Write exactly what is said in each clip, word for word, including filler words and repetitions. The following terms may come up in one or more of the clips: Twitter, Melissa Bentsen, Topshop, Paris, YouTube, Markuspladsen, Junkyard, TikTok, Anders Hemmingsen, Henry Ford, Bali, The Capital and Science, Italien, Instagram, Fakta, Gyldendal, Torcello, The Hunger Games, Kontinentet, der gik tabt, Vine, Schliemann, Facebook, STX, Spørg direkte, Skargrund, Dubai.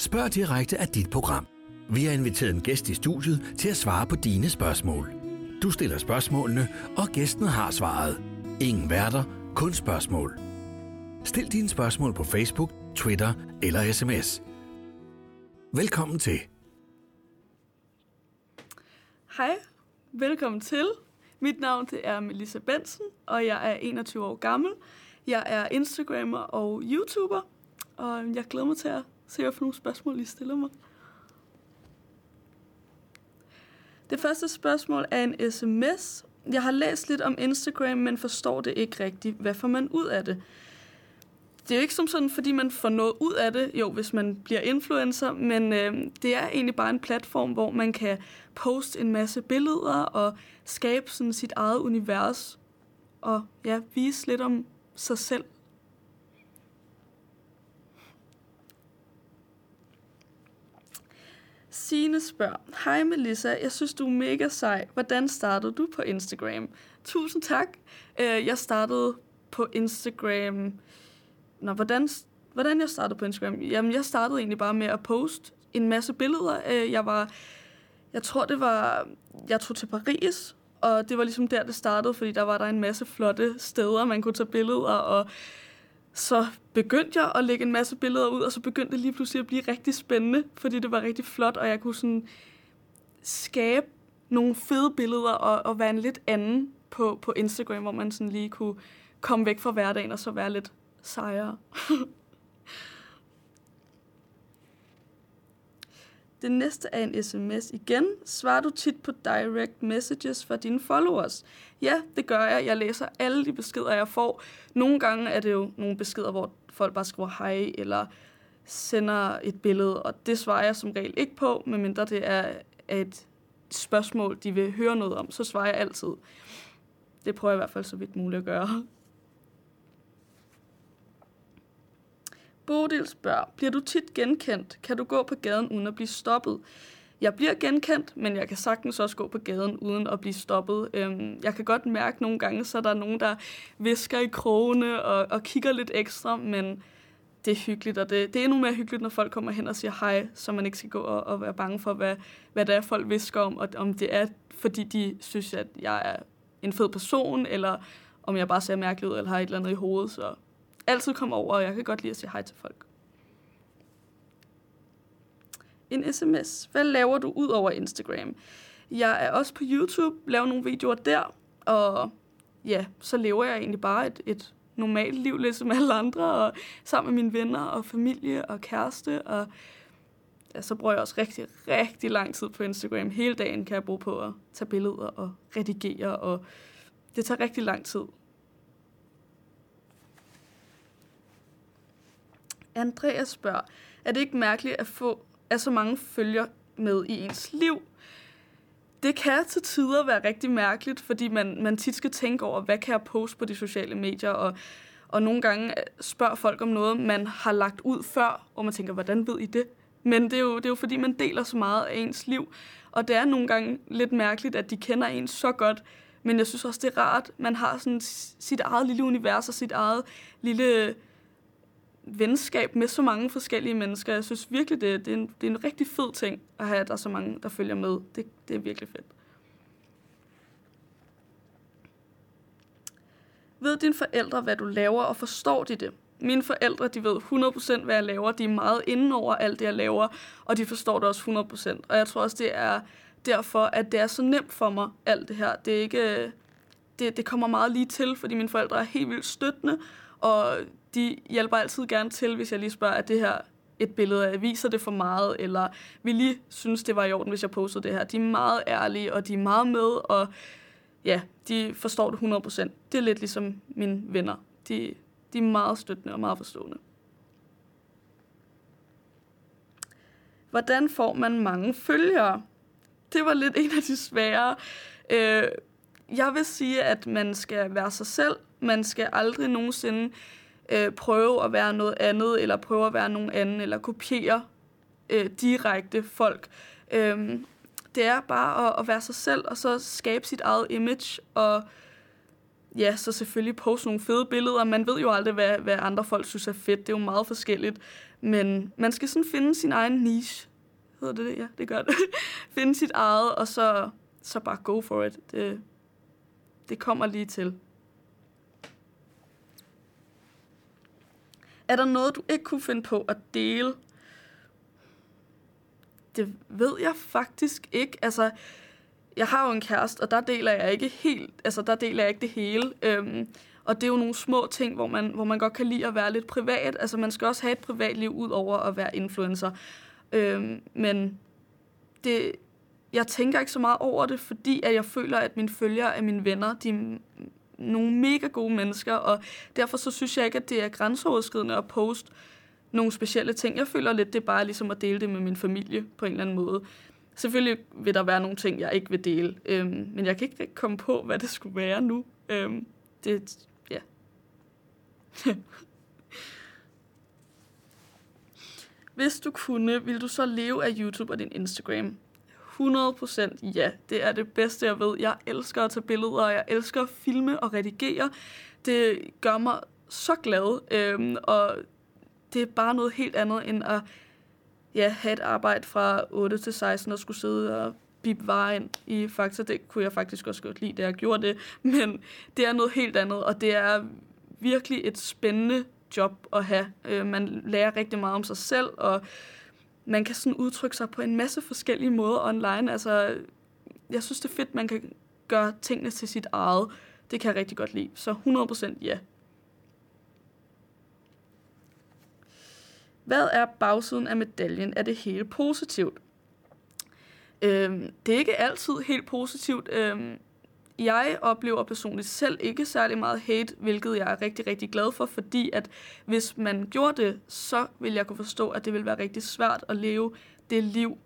Spørg direkte af dit program. Vi har inviteret en gæst i studiet til at svare på dine spørgsmål. Du stiller spørgsmålene, og gæsten har svaret. Ingen værter, kun spørgsmål. Stil dine spørgsmål på Facebook, Twitter eller sms. Velkommen til. Hej, velkommen til. Mit navn det er Melissa Bentsen, og jeg er enogtyve år gammel. Jeg er Instagrammer og YouTuber, og jeg glæder mig til at se, hvad for nogle spørgsmål I stiller mig. Det første spørgsmål er en sms. Jeg har læst lidt om Instagram, men forstår det ikke rigtigt. Hvad får man ud af det? Det er jo ikke som sådan, fordi man får noget ud af det, jo, hvis man bliver influencer, men øh, det er egentlig bare en platform, hvor man kan poste en masse billeder og skabe sådan sit eget univers og ja, vise lidt om sig selv. Signe spørger, hej Melissa, jeg synes du er mega sej. Hvordan startede du på Instagram? Tusind tak. Jeg startede på Instagram... Nå, hvordan, hvordan jeg startede på Instagram? Jamen, jeg startede egentlig bare med at poste en masse billeder. Jeg var... Jeg tror, det var... Jeg tog til Paris, og det var ligesom der, det startede, fordi der var der en masse flotte steder, man kunne tage billeder, og så begyndte jeg at lægge en masse billeder ud, og så begyndte det lige pludselig at blive rigtig spændende, fordi det var rigtig flot, og jeg kunne sådan skabe nogle fede billeder og, og være en lidt anden på, på Instagram, hvor man sådan lige kunne komme væk fra hverdagen og så være lidt sejere. Det næste er en sms igen. Svarer du tit på direct messages fra dine followers? Ja, det gør jeg. Jeg læser alle de beskeder, jeg får. Nogle gange er det jo nogle beskeder, hvor folk bare skriver hej, eller sender et billede, og det svarer jeg som regel ikke på, medmindre det er et spørgsmål, de vil høre noget om. Så svarer jeg altid. Det prøver jeg i hvert fald så vidt muligt at gøre. Bodil spørger, bliver du tit genkendt? Kan du gå på gaden uden at blive stoppet? Jeg bliver genkendt, men jeg kan sagtens også gå på gaden uden at blive stoppet. Øhm, jeg kan godt mærke nogle gange, så der er nogen, der visker i krogene og, og kigger lidt ekstra, men det er hyggeligt, og det, det er endnu mere hyggeligt, når folk kommer hen og siger hej, så man ikke skal gå og, og være bange for, hvad, hvad det er, folk visker om, og om det er, fordi de synes, at jeg er en fed person, eller om jeg bare ser mærkelig ud, eller har et eller andet i hovedet, så... Altid kom over, og jeg kan godt lide at sige hej til folk. En sms. Hvad laver du ud over Instagram? Jeg er også på YouTube, laver nogle videoer der, og ja, så lever jeg egentlig bare et, et normalt liv, ligesom alle andre, og sammen med mine venner og familie og kæreste, og ja, så bruger jeg også rigtig, rigtig lang tid på Instagram. Hele dagen kan jeg bruge på at tage billeder og redigere, og det tager rigtig lang tid. Andreas spørger, er det ikke mærkeligt at få at så mange følger med i ens liv? Det kan til tider være rigtig mærkeligt, fordi man, man tit skal tænke over, hvad kan jeg poste på de sociale medier, og, og nogle gange spørger folk om noget, man har lagt ud før, og man tænker, hvordan ved I det? Men det er jo, det er jo fordi, man deler så meget af ens liv, og det er nogle gange lidt mærkeligt, at de kender en så godt, men jeg synes også, det er rart. Man har sådan sit eget lille univers og sit eget lille... venskab med så mange forskellige mennesker. Jeg synes virkelig, det, det, er, en, det er en rigtig fed ting at have, at der er så mange, der følger med. Det, det er virkelig fedt. Ved dine forældre, hvad du laver, og forstår de det? Mine forældre, de ved hundrede procent, hvad jeg laver. De er meget inde over alt det, jeg laver, og de forstår det også hundrede procent. Og jeg tror også, det er derfor, at det er så nemt for mig, alt det her. Det er ikke... Det, det kommer meget lige til, fordi mine forældre er helt vildt støttende, og de hjælper altid gerne til, hvis jeg lige spørger, at det her et billede af, viser det for meget, eller vi lige synes, det var i orden, hvis jeg postede det her. De er meget ærlige, og de er meget med, og ja, de forstår det hundrede procent. Det er lidt ligesom mine venner. De, de er meget støttende og meget forstående. Hvordan får man mange følgere? Det var lidt en af de svære. Jeg vil sige, at man skal være sig selv. Man skal aldrig nogensinde øh, prøve at være noget andet, eller prøve at være nogen anden, eller kopiere øh, direkte folk. Øhm, det er bare at, at være sig selv, og så skabe sit eget image, og ja, så selvfølgelig poste nogle fede billeder. Man ved jo aldrig, hvad, hvad andre folk synes er fedt. Det er jo meget forskelligt. Men man skal sådan finde sin egen niche. Hedder det det? Ja, det gør det. Finde sit eget, og så, så bare go for it. Det, det kommer lige til. Er der noget, du ikke kunne finde på at dele? Det ved jeg faktisk ikke. Altså, jeg har jo en kæreste, og der deler jeg ikke helt, altså der deler jeg ikke det hele. Øhm, og det er jo nogle små ting, hvor man, hvor man godt kan lide at være lidt privat. Altså man skal også have et privatliv ud over at være influencer. Øhm, men det, jeg tænker ikke så meget over det, fordi at jeg føler, at mine følgere er mine venner. De er nogle mega gode mennesker, og derfor så synes jeg ikke, at det er grænseoverskridende at poste nogle specielle ting. Jeg føler lidt, det er bare ligesom at dele det med min familie på en eller anden måde. Selvfølgelig vil der være nogle ting, jeg ikke vil dele, øhm, men jeg kan ikke komme på, hvad det skulle være nu. Øhm, det, ja. Hvis du kunne, ville du så leve af YouTube og din Instagram? hundrede procent ja. Det er det bedste, jeg ved. Jeg elsker at tage billeder, og jeg elsker at filme og redigere. Det gør mig så glad, øhm, og det er bare noget helt andet end at ja, have et arbejde fra otte til seksten og skulle sidde og bippe varer ind i Fakta. Det kunne jeg faktisk også godt lide, da jeg gjorde det. Men det er noget helt andet, og det er virkelig et spændende job at have. Øh, man lærer rigtig meget om sig selv, og man kan sådan udtrykke sig på en masse forskellige måder online. Altså, jeg synes, det er fedt, man kan gøre tingene til sit eget. Det kan jeg rigtig godt lide. Så hundrede procent ja. Hvad er bagsiden af medaljen? Er det hele positivt? Øhm, det er ikke altid helt positivt. Øhm, jeg oplever personligt selv ikke særlig meget hate, hvilket jeg er rigtig, rigtig glad for, fordi at hvis man gjorde det, så ville jeg kunne forstå, at det ville være rigtig svært at leve det liv,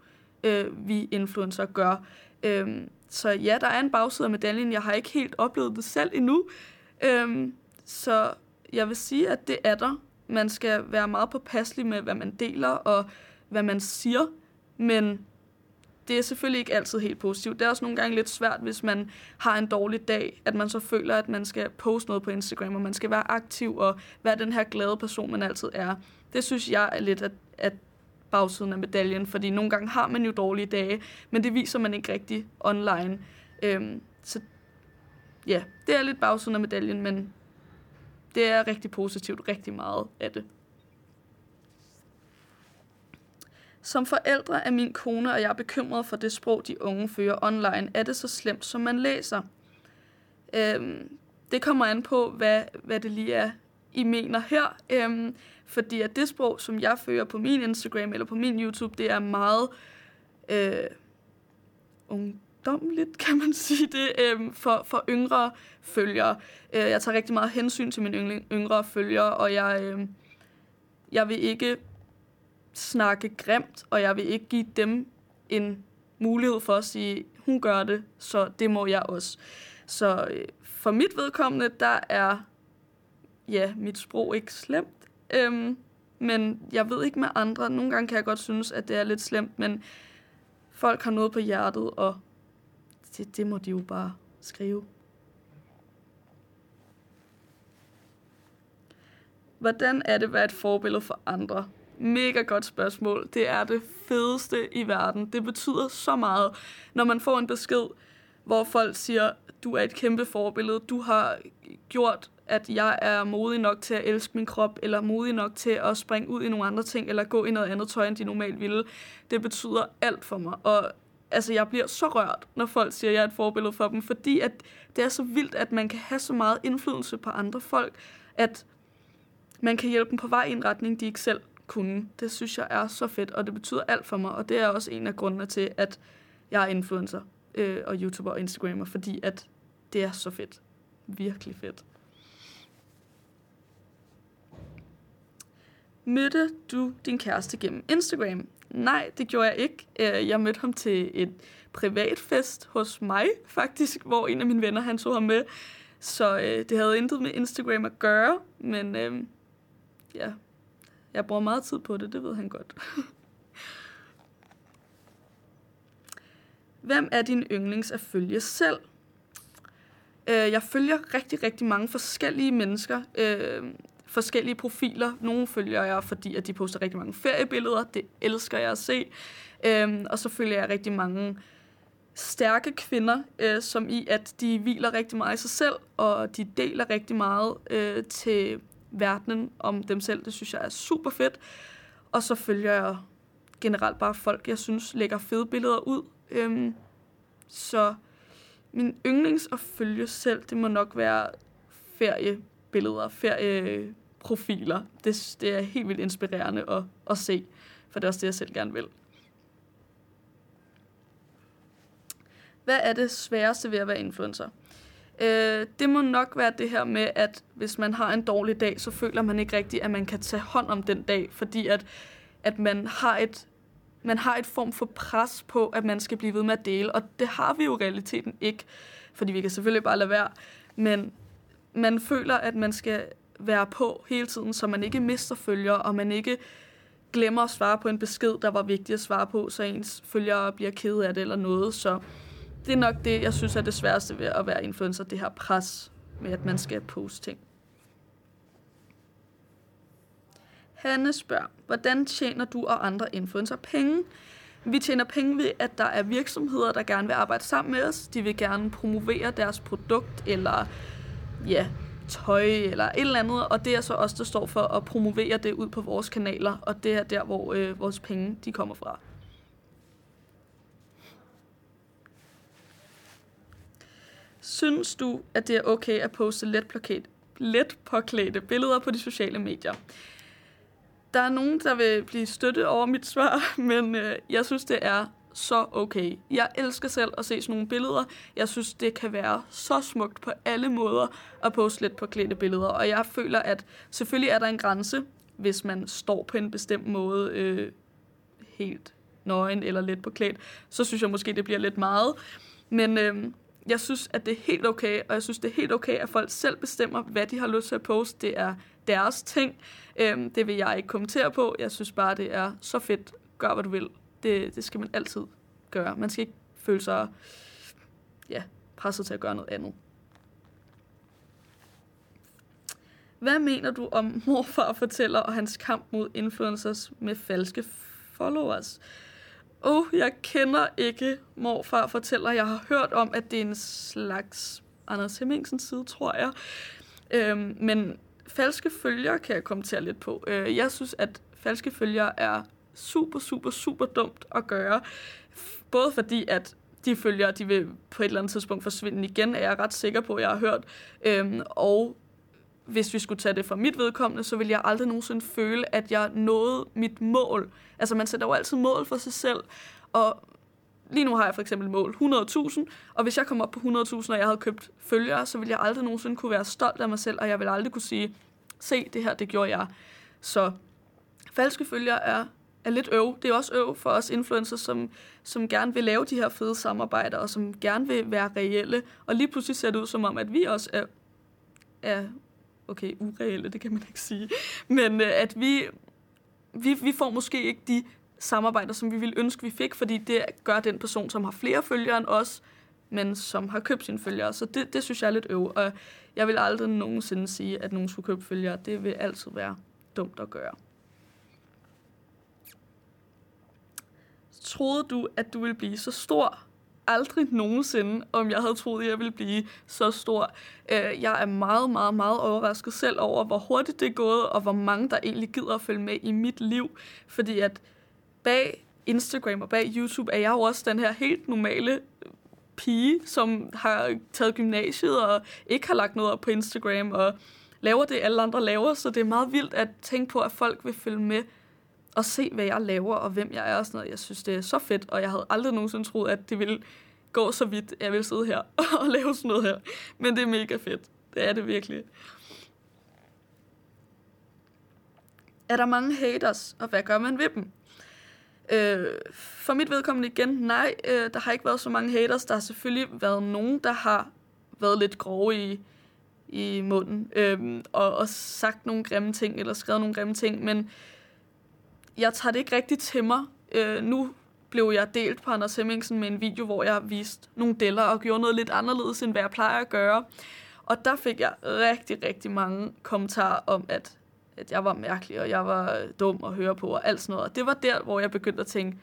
øh, vi influencer gør. Øhm, så ja, der er en bagside af medaljen. Jeg har ikke helt oplevet det selv endnu. Øhm, så jeg vil sige, at det er der. Man skal være meget påpasselig med, hvad man deler og hvad man siger, men det er selvfølgelig ikke altid helt positivt. Det er også nogle gange lidt svært, hvis man har en dårlig dag, at man så føler, at man skal poste noget på Instagram, og man skal være aktiv og være den her glade person, man altid er. Det synes jeg er lidt at, at bagsiden af medaljen, fordi nogle gange har man jo dårlige dage, men det viser man ikke rigtig online. Øhm, så ja, det er lidt bagsiden af medaljen, men det er rigtig positivt, rigtig meget af det. Som forældre er min kone og jeg bekymret for det sprog, de unge fører online. Er det så slemt, som man læser? Øhm, det kommer an på, hvad, hvad det lige er, I mener her. Øhm, fordi at det sprog, som jeg fører på min Instagram eller på min YouTube, det er meget øh, unge. Dommeligt, kan man sige det, øh, for, for yngre følgere. Øh, jeg tager rigtig meget hensyn til mine yngre følgere, og jeg, øh, jeg vil ikke snakke grimt, og jeg vil ikke give dem en mulighed for at sige, hun gør det, så det må jeg også. Så øh, for mit vedkommende, der er ja, mit sprog ikke slemt, øh, men jeg ved ikke med andre. Nogle gange kan jeg godt synes, at det er lidt slemt, men folk har noget på hjertet, og Det, det må de jo bare skrive. Hvordan er det at være et forbillede for andre? Mega godt spørgsmål. Det er det fedeste i verden. Det betyder så meget, når man får en besked, hvor folk siger, du er et kæmpe forbillede. Du har gjort, at jeg er modig nok til at elske min krop, eller modig nok til at springe ud i nogle andre ting, eller gå i noget andet tøj, end de normalt ville. Det betyder alt for mig, og altså, jeg bliver så rørt, når folk siger, at jeg er et forbillede for dem, fordi at det er så vildt, at man kan have så meget indflydelse på andre folk, at man kan hjælpe dem på vej i en retning, de ikke selv kunne. Det synes jeg er så fedt, og det betyder alt for mig, og det er også en af grundene til, at jeg er influencer øh, og YouTuber og Instagrammer, fordi at det er så fedt. Virkelig fedt. Mødte du din kæreste gennem Instagram? Nej, det gjorde jeg ikke. Jeg mødte ham til et privatfest hos mig, faktisk, hvor en af mine venner, han tog ham med. Så øh, det havde intet med Instagram at gøre, men øh, ja, jeg bruger meget tid på det, det ved han godt. Hvem er din yndlings at følge selv? Jeg følger rigtig, rigtig mange forskellige mennesker, øh, forskellige profiler. Nogle følger jeg, fordi at de poster rigtig mange feriebilleder. Det elsker jeg at se. Øh, og så følger jeg rigtig mange stærke kvinder, øh, som i, at de hviler rigtig meget i sig selv, og de deler rigtig meget øh, til verdenen om dem selv. Det synes jeg er super fedt. Og så følger jeg generelt bare folk, jeg synes lægger fede billeder ud. Øh, så... Min yndlings at følge selv, det må nok være feriebilleder, ferieprofiler. Det, det er helt vildt inspirerende at, at se, for det er også det, jeg selv gerne vil. Hvad er det sværeste ved at være influencer? Øh, det må nok være det her med, at hvis man har en dårlig dag, så føler man ikke rigtigt, at man kan tage hånd om den dag, fordi at, at man har et... Man har et form for pres på, at man skal blive ved med at dele, og det har vi jo i realiteten ikke, fordi vi kan selvfølgelig bare lade være, men man føler, at man skal være på hele tiden, så man ikke mister følgere, og man ikke glemmer at svare på en besked, der var vigtig at svare på, så ens følgere bliver ked af det eller noget, så det er nok det, jeg synes er det sværeste ved at være influencer, det her pres med, at man skal poste ting. Hanne spørger, hvordan tjener du og andre influencer penge? Vi tjener penge ved, at der er virksomheder, der gerne vil arbejde sammen med os. De vil gerne promovere deres produkt eller ja, tøj eller et eller andet. Og det er så os, der står for at promovere det ud på vores kanaler. Og det er der, hvor øh, vores penge de kommer fra. Synes du, at det er okay at poste let, plaket, let påklædte billeder på de sociale medier? Der er nogen, der vil blive støttet over mit svar, men øh, jeg synes, det er så okay. Jeg elsker selv at se sådan nogle billeder. Jeg synes, det kan være så smukt på alle måder at poste lidt påklædte billeder. Og jeg føler, at selvfølgelig er der en grænse, hvis man står på en bestemt måde øh, helt nøgen eller lidt påklædt. Så synes jeg måske, det bliver lidt meget. Men øh, jeg synes, at det er helt okay, og jeg synes, det er helt okay, at folk selv bestemmer, hvad de har lyst til at poste. Det er deres ting. Øhm, det vil jeg ikke kommentere på. Jeg synes bare, det er så fedt. Gør, hvad du vil. Det, det skal man altid gøre. Man skal ikke føle sig ja, presset til at gøre noget andet. Hvad mener du om morfar fortæller og hans kamp mod influencers med falske followers? Åh, oh, jeg kender ikke morfar fortæller. Jeg har hørt om, at det er en slags Anders Hemmingsens side, tror jeg. Øhm, men falske følgere kan jeg kommentere lidt på. Jeg synes, at falske følgere er super, super, super dumt at gøre. Både fordi, at de følgere, de vil på et eller andet tidspunkt forsvinde igen, er jeg ret sikker på, jeg har hørt. Og hvis vi skulle tage det fra mit vedkommende, så ville jeg aldrig nogensinde føle, at jeg nåede mit mål. Altså, man sætter jo altid mål for sig selv, og lige nu har jeg for eksempel mål hundrede tusind, og hvis jeg kom op på hundrede tusind, og jeg havde købt følgere, så ville jeg aldrig nogensinde kunne være stolt af mig selv, og jeg ville aldrig kunne sige, se, det her, det gjorde jeg. Så falske følgere er, er lidt øv. Det er også øv for os influencers, som, som gerne vil lave de her fede samarbejder, og som gerne vil være reelle, og lige pludselig ser det ud som om, at vi også er, er okay, ureelle, det kan man ikke sige, men at vi, vi, vi får måske ikke de samarbejder, som vi ville ønske, vi fik, fordi det gør den person, som har flere følgere end os, men som har købt sine følgere. Så det, det synes jeg er lidt øv, og jeg vil aldrig nogensinde sige, at nogen skulle købe følgere. Det vil altid være dumt at gøre. Troede du, at du ville blive så stor? Aldrig nogensinde, om jeg havde troet, at jeg ville blive så stor. Jeg er meget, meget, meget overrasket selv over, hvor hurtigt det er gået, og hvor mange, der egentlig gider at følge med i mit liv, fordi at bag Instagram og bag YouTube er jeg jo også den her helt normale pige, som har taget gymnasiet og ikke har lagt noget op på Instagram og laver det, alle andre laver. Så det er meget vildt at tænke på, at folk vil følge med og se, hvad jeg laver og hvem jeg er og sådan noget. Jeg synes, det er så fedt, og jeg havde aldrig nogensinde troet, at det ville gå så vidt, jeg ville sidde her og lave sådan noget her. Men det er mega fedt. Det er det virkelig. Er der mange haters, og hvad gør man ved dem? Øh, for mit vedkommende igen, nej, øh, der har ikke været så mange haters. Der har selvfølgelig været nogen, der har været lidt grove i, i munden øh, og, og sagt nogle grimme ting eller skrevet nogle grimme ting, men jeg tager det ikke rigtig til mig. Øh, nu blev jeg delt på Anders Hemmingsen med en video, hvor jeg viste nogle deller og gjorde noget lidt anderledes, end hvad jeg plejer at gøre. Og der fik jeg rigtig, rigtig mange kommentarer om, at, at jeg var mærkelig, og jeg var dum at høre på, og alt sådan noget. Og det var der, hvor jeg begyndte at tænke,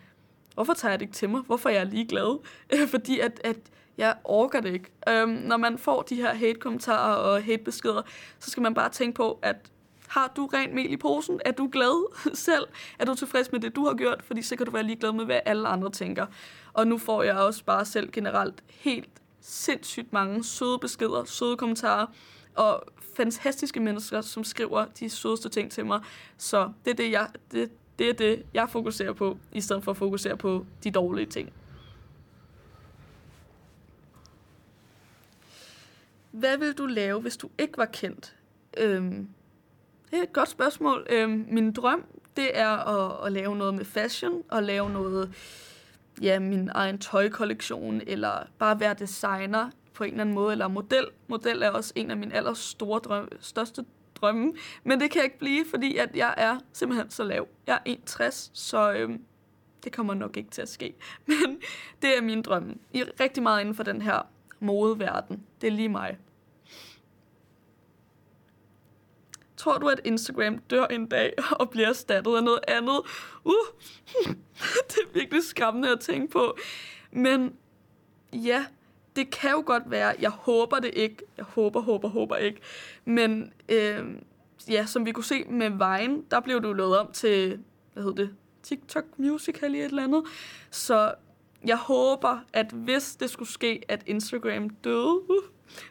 hvorfor tager jeg det ikke til mig? Hvorfor er jeg ligeglad? Fordi at, at jeg orker det ikke. Øhm, når man får de her hate-kommentarer og hate-beskeder, så skal man bare tænke på, at har du rent mel i posen? Er du glad selv? Er du tilfreds med det, du har gjort? Fordi så kan du være ligeglad med, hvad alle andre tænker. Og nu får jeg også bare selv generelt helt sindssygt mange søde beskeder, søde kommentarer og fantastiske mennesker, som skriver de sødeste ting til mig. Så det er det, jeg, det, det er det, jeg fokuserer på, i stedet for at fokusere på de dårlige ting. Hvad ville du lave, hvis du ikke var kendt? Øhm, det er et godt spørgsmål. Øhm, min drøm, det er at, at lave noget med fashion, og lave noget, ja, min egen tøjkollektion, eller bare være designer på en eller anden måde, eller model. Model er også en af mine aller store drøm, største drømme, men det kan jeg ikke blive, fordi at jeg er simpelthen så lav. Jeg er en komma tres, så øhm, det kommer nok ikke til at ske. Men det er min drømme. I er rigtig meget inden for den her modeverden. Det er lige mig. Tror du, at Instagram dør en dag og bliver erstattet af noget andet? Uh, det er virkelig skræmmende at tænke på. Men ja, det kan jo godt være. Jeg håber det ikke. Jeg håber, håber, håber ikke. Men øh, ja, som vi kunne se med Vine, der blev du lavet om til, hvad hedder det, TikTok Musical eller et eller andet. Så jeg håber, at hvis det skulle ske, at Instagram døde,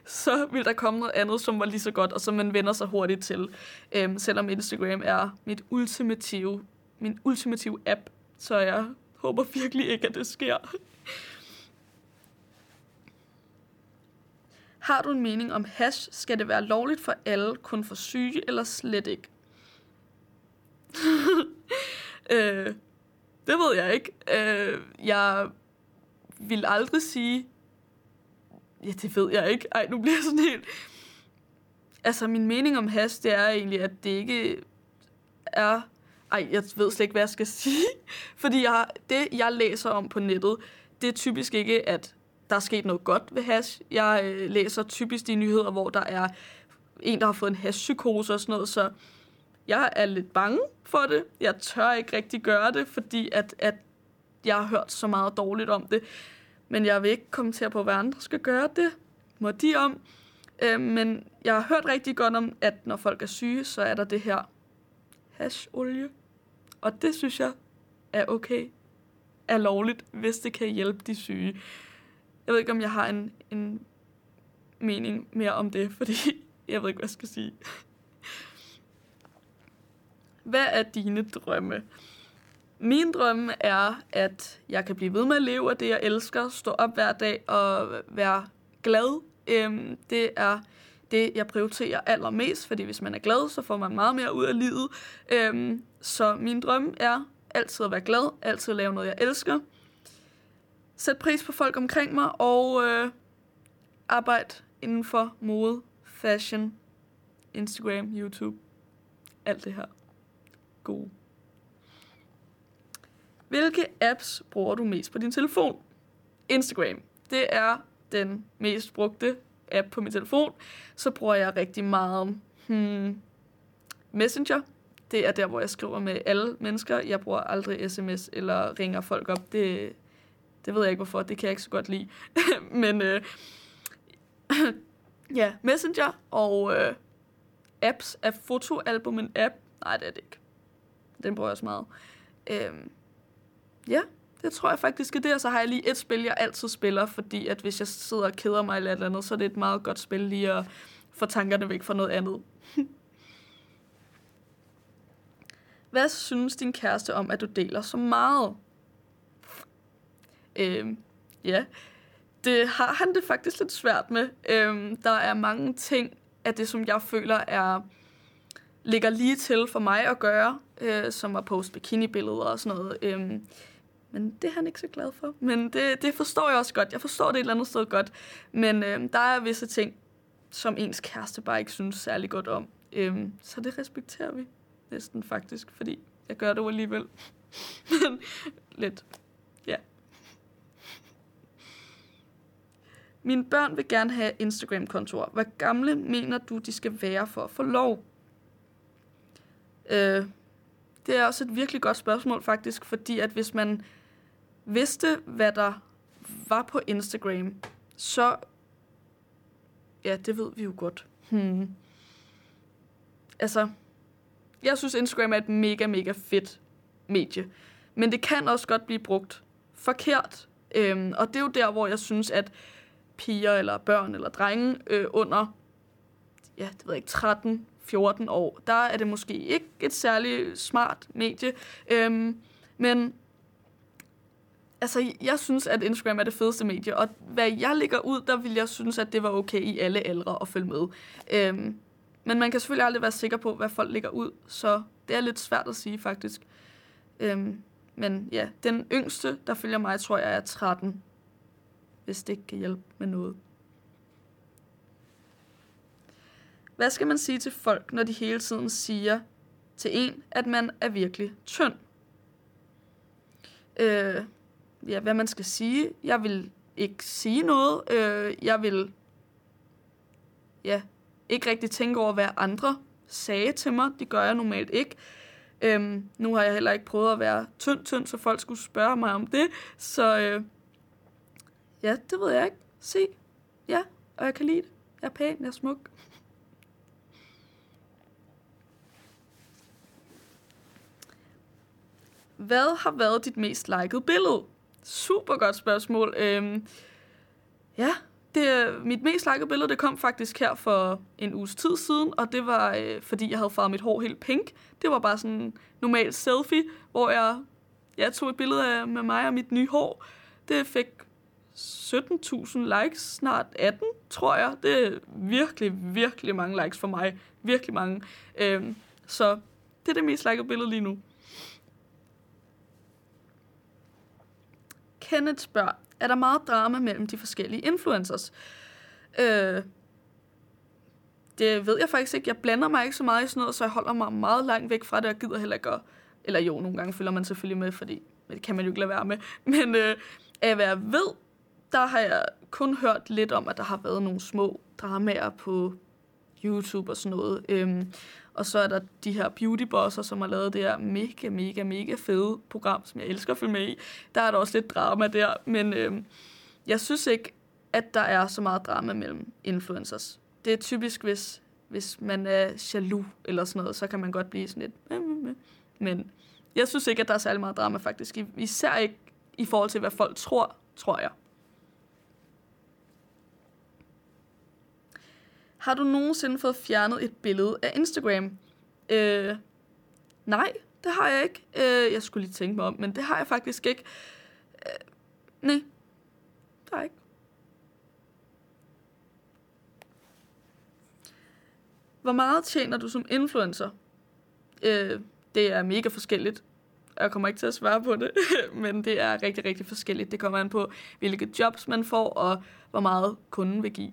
så ville der komme noget andet, som var lige så godt, og som man vender sig hurtigt til. Øhm, selvom Instagram er mit ultimative, min ultimative app, så jeg håber virkelig ikke, at det sker. Har du en mening om hash? Skal det være lovligt for alle, kun for syge, eller slet ikke? øh... Det ved jeg ikke. Øh, jeg vil aldrig sige... Ja, det ved jeg ikke. Ej, nu bliver jeg sådan helt... Altså, min mening om hash, det er egentlig, at det ikke er... Ej, jeg ved slet ikke, hvad jeg skal sige. Fordi jeg, det, jeg læser om på nettet, det er typisk ikke, at der er sket noget godt ved hash. Jeg øh, læser typisk de nyheder, hvor der er en, der har fået en hashpsykose og sådan noget, så... Jeg er lidt bange for det. Jeg tør ikke rigtig gøre det, fordi at, at jeg har hørt så meget dårligt om det. Men jeg vil ikke kommentere på, hvad andre skal gøre det. Må de om. Øh, men jeg har hørt rigtig godt om, at når folk er syge, så er der det her hasholie. Og det synes jeg er okay. Er lovligt, hvis det kan hjælpe de syge. Jeg ved ikke, om jeg har en, en mening mere om det, fordi jeg ved ikke, hvad jeg skal sige. Hvad er dine drømme? Min drømme er, at jeg kan blive ved med at leve af det, jeg elsker. Stå op hver dag og være glad. Øhm, det er det, jeg prioriterer allermest, fordi hvis man er glad, så får man meget mere ud af livet. Øhm, så min drømme er altid at være glad, altid at lave noget, jeg elsker. Sæt pris på folk omkring mig og øh, arbejde inden for mode, fashion, Instagram, YouTube, alt det her. Gode. Hvilke apps bruger du mest på din telefon? Instagram. Det er den mest brugte app på min telefon. Så bruger jeg rigtig meget hmm, Messenger. Det er der, hvor jeg skriver med alle mennesker. Jeg bruger aldrig sms eller ringer folk op. Det, det ved jeg ikke, hvorfor. Det kan jeg ikke så godt lide. Men øh, ja, Messenger og øh, apps af fotoalbum, en app. Nej, det er det ikke. Den bruger jeg også meget. Øhm, ja, det tror jeg faktisk er det. Og så har jeg lige et spil, jeg altid spiller, fordi at hvis jeg sidder og keder mig eller et eller andet, så er det et meget godt spil lige at få tankerne væk fra noget andet. Hvad synes din kæreste om, at du deler så meget? Øhm, ja, det har han det faktisk lidt svært med. Øhm, der er mange ting af det, som jeg føler er... ligger lige til for mig at gøre, øh, som at poste bikinibilleder og sådan noget. Øhm, men det er han ikke så glad for. Men det, det forstår jeg også godt. Jeg forstår det et eller andet sted godt. Men øh, der er visse ting, som ens kæreste bare ikke synes særlig godt om. Øhm, så det respekterer vi næsten faktisk, fordi jeg gør det alligevel. Men lidt. Ja. Mine børn vil gerne have Instagram-kontoer. Hvor gamle mener du, de skal være for at få lov? Øh, det er også et virkelig godt spørgsmål faktisk, fordi at hvis man vidste, hvad der var på Instagram, så... Ja, det ved vi jo godt. Hmm. Altså, jeg synes Instagram er et mega, mega fedt medie. Men det kan også godt blive brugt forkert. Øhm, og det er jo der, hvor jeg synes, at piger eller børn eller drenge øh, under ja, det ved jeg ikke, tretten fjorten år, der er det måske ikke et særligt smart medie. Øhm, men altså, jeg synes, at Instagram er det fedeste medie, og hvad jeg lægger ud, der vil jeg synes, at det var okay i alle aldre at følge med. Øhm, men man kan selvfølgelig aldrig være sikker på, hvad folk lægger ud, så det er lidt svært at sige, faktisk. Øhm, men ja, den yngste, der følger mig, tror jeg er tretten, hvis det ikke kan hjælpe med noget. Hvad skal man sige til folk, når de hele tiden siger til en, at man er virkelig tynd? Øh... Ja, hvad man skal sige. Jeg vil ikke sige noget. Øh, jeg vil ja, ikke rigtig tænke over, hvad andre sagde til mig. Det gør jeg normalt ikke. Øhm, nu har jeg heller ikke prøvet at være tynd, tynd, så folk skulle spørge mig om det. Så øh, ja, det ved jeg ikke. Se. Ja, og jeg kan lide det. Jeg er pæn, jeg er smuk. Hvad har været dit mest likede billede? Super godt spørgsmål. Øhm, ja, det, mit mest likede billede, det kom faktisk her for en uges tid siden, og det var, øh, fordi jeg havde farvet mit hår helt pink. Det var bare sådan en normal selfie, hvor jeg, jeg tog et billede af med mig og mit nye hår. Det fik sytten tusind likes, snart atten, tror jeg. Det er virkelig, virkelig mange likes for mig. Virkelig mange. Øhm, så det er det mest likede billede lige nu. Kenneth spørger, er der meget drama mellem de forskellige influencers? Øh, det ved jeg faktisk ikke. Jeg blander mig ikke så meget i sådan noget, så jeg holder mig meget langt væk fra det, og gider heller ikke at... Eller jo, nogle gange følger man selvfølgelig med, fordi det kan man jo ikke lade være med. Men øh, af hvad jeg ved, der har jeg kun hørt lidt om, at der har været nogle små dramaer på YouTube og sådan noget. Øhm, og så er der de her beautybosser, som har lavet det her mega, mega, mega fede program, som jeg elsker at følge med i. Der er der også lidt drama der, men øhm, jeg synes ikke, at der er så meget drama mellem influencers. Det er typisk, hvis, hvis man er jaloux eller sådan noget, så kan man godt blive sådan lidt... Men jeg synes ikke, at der er særlig meget drama faktisk. Især ikke i forhold til, hvad folk tror, tror jeg. Har du nogensinde fået fjernet et billede af Instagram? Øh, nej, det har jeg ikke. Øh, jeg skulle lige tænke mig om, men det har jeg faktisk ikke. Øh, nej, det har jeg ikke. Hvor meget tjener du som influencer? Øh, det er mega forskelligt. Jeg kommer ikke til at svare på det, men det er rigtig, rigtig forskelligt. Det kommer an på, hvilke jobs man får, og hvor meget kunden vil give.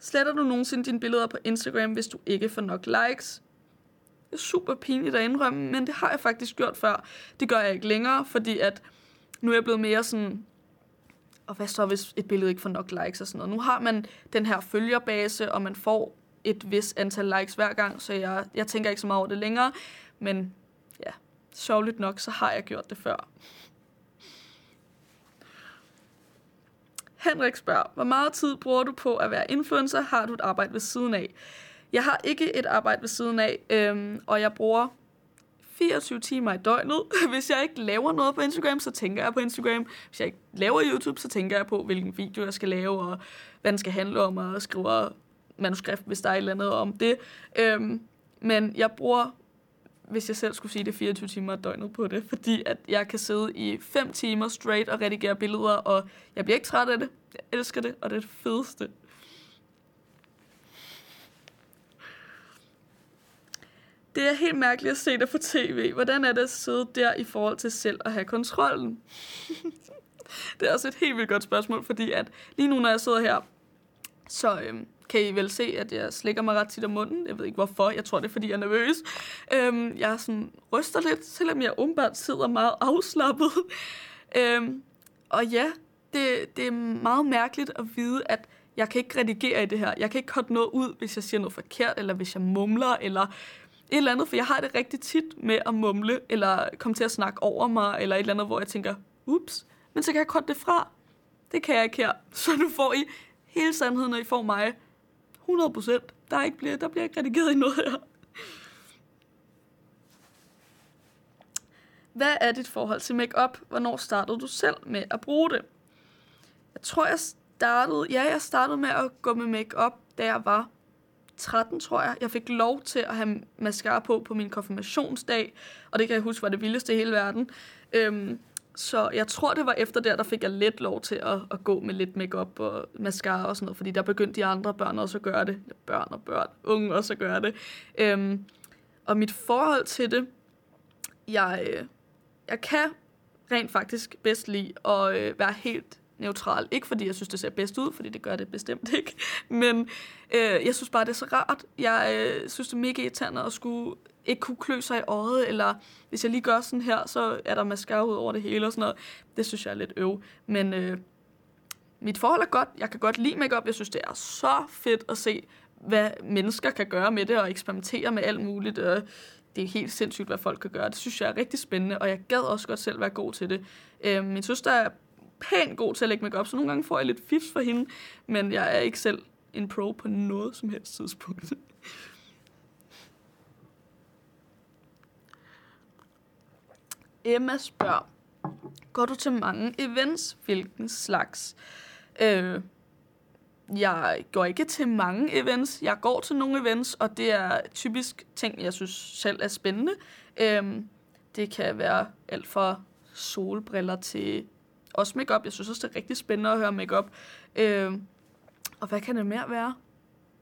Sletter du nogensinde dine billeder på Instagram, hvis du ikke får nok likes? Det er super pinligt at indrømme, men det har jeg faktisk gjort før. Det gør jeg ikke længere, fordi at nu er jeg blevet mere sådan... Og hvad så, hvis et billede ikke får nok likes og sådan noget? Nu har man den her følgerbase, og man får et vist antal likes hver gang, så jeg, jeg tænker ikke så meget over det længere. Men ja, sørgeligt nok, så har jeg gjort det før. Henrik spørger, hvor meget tid bruger du på at være influencer? Har du et arbejde ved siden af? Jeg har ikke et arbejde ved siden af, øhm, og jeg bruger fireogtyve timer i døgnet. Hvis jeg ikke laver noget på Instagram, så tænker jeg på Instagram. Hvis jeg ikke laver YouTube, så tænker jeg på, hvilken video jeg skal lave, og hvad den skal handle om, og skriver manuskript, hvis der er et eller andet om det. Øhm, men jeg bruger, hvis jeg selv skulle sige det, fireogtyve timer i døgnet på det, fordi at jeg kan sidde i fem timer straight og redigere billeder, og jeg bliver ikke træt af det. Jeg elsker det, og det er det fedeste. Det er helt mærkeligt at se dig på tv. Hvordan er det at sidde der i forhold til selv at have kontrollen? Det er også et helt vildt godt spørgsmål, fordi at lige nu, når jeg sidder her, så øhm, kan I vel se, at jeg slikker mig ret tit om munden. Jeg ved ikke hvorfor. Jeg tror, det er, fordi jeg er nervøs. Øhm, jeg sådan ryster lidt, selvom jeg åbenbart sidder meget afslappet. øhm, og ja, det, det er meget mærkeligt at vide, at jeg kan ikke redigere i det her. Jeg kan ikke cutte noget ud, hvis jeg siger noget forkert, eller hvis jeg mumler, eller et eller andet. For jeg har det rigtig tit med at mumle, eller komme til at snakke over mig, eller et eller andet, hvor jeg tænker, ups, men så kan jeg cutte det fra. Det kan jeg ikke her. Så nu får I hele sandheden, når I får mig. hundrede procent. Der, ikke bliver, der bliver ikke redigeret i noget her. Hvad er dit forhold til make-up? Hvornår startede du selv med at bruge det? Jeg tror, jeg startede... Ja, jeg startede med at gå med make-up, da jeg var tretten, tror jeg. Jeg fik lov til at have mascara på på min konfirmationsdag. Og det kan jeg huske, var det vildeste i hele verden. Øhm, Så jeg tror, det var efter der, der fik jeg let lov til at, at gå med lidt makeup og mascara og sådan noget, fordi der begyndte de andre børn også at gøre det. Børn og børn, unge også at gøre det. Øhm, og mit forhold til det, jeg, jeg kan rent faktisk bedst lide at være helt neutral. Ikke fordi jeg synes, det ser bedst ud, fordi det gør det bestemt ikke. Men øh, jeg synes bare, det er så rart. Jeg øh, synes, det er mega irriterende at skulle... ikke kunne klø sig i øjet, eller hvis jeg lige gør sådan her, så er der mascara ud over det hele og sådan noget. Det synes jeg er lidt øv. Men øh, mit forhold er godt. Jeg kan godt lide makeup. Jeg synes, det er så fedt at se, hvad mennesker kan gøre med det og eksperimentere med alt muligt. Det er helt sindssygt, hvad folk kan gøre. Det synes jeg er rigtig spændende, og jeg gad også godt selv være god til det. Øh, min søster er pænt god til at lægge makeup, så nogle gange får jeg lidt fifs for hende, men jeg er ikke selv en pro på noget som helst tidspunkt. Emma spørger, går du til mange events? Hvilken slags? Øh, jeg går ikke til mange events. Jeg går til nogle events, og det er typisk ting, jeg synes selv er spændende. Øh, det kan være alt fra solbriller til også makeup. Jeg synes også, det er rigtig spændende at høre makeup. Øh, og hvad kan det mere være?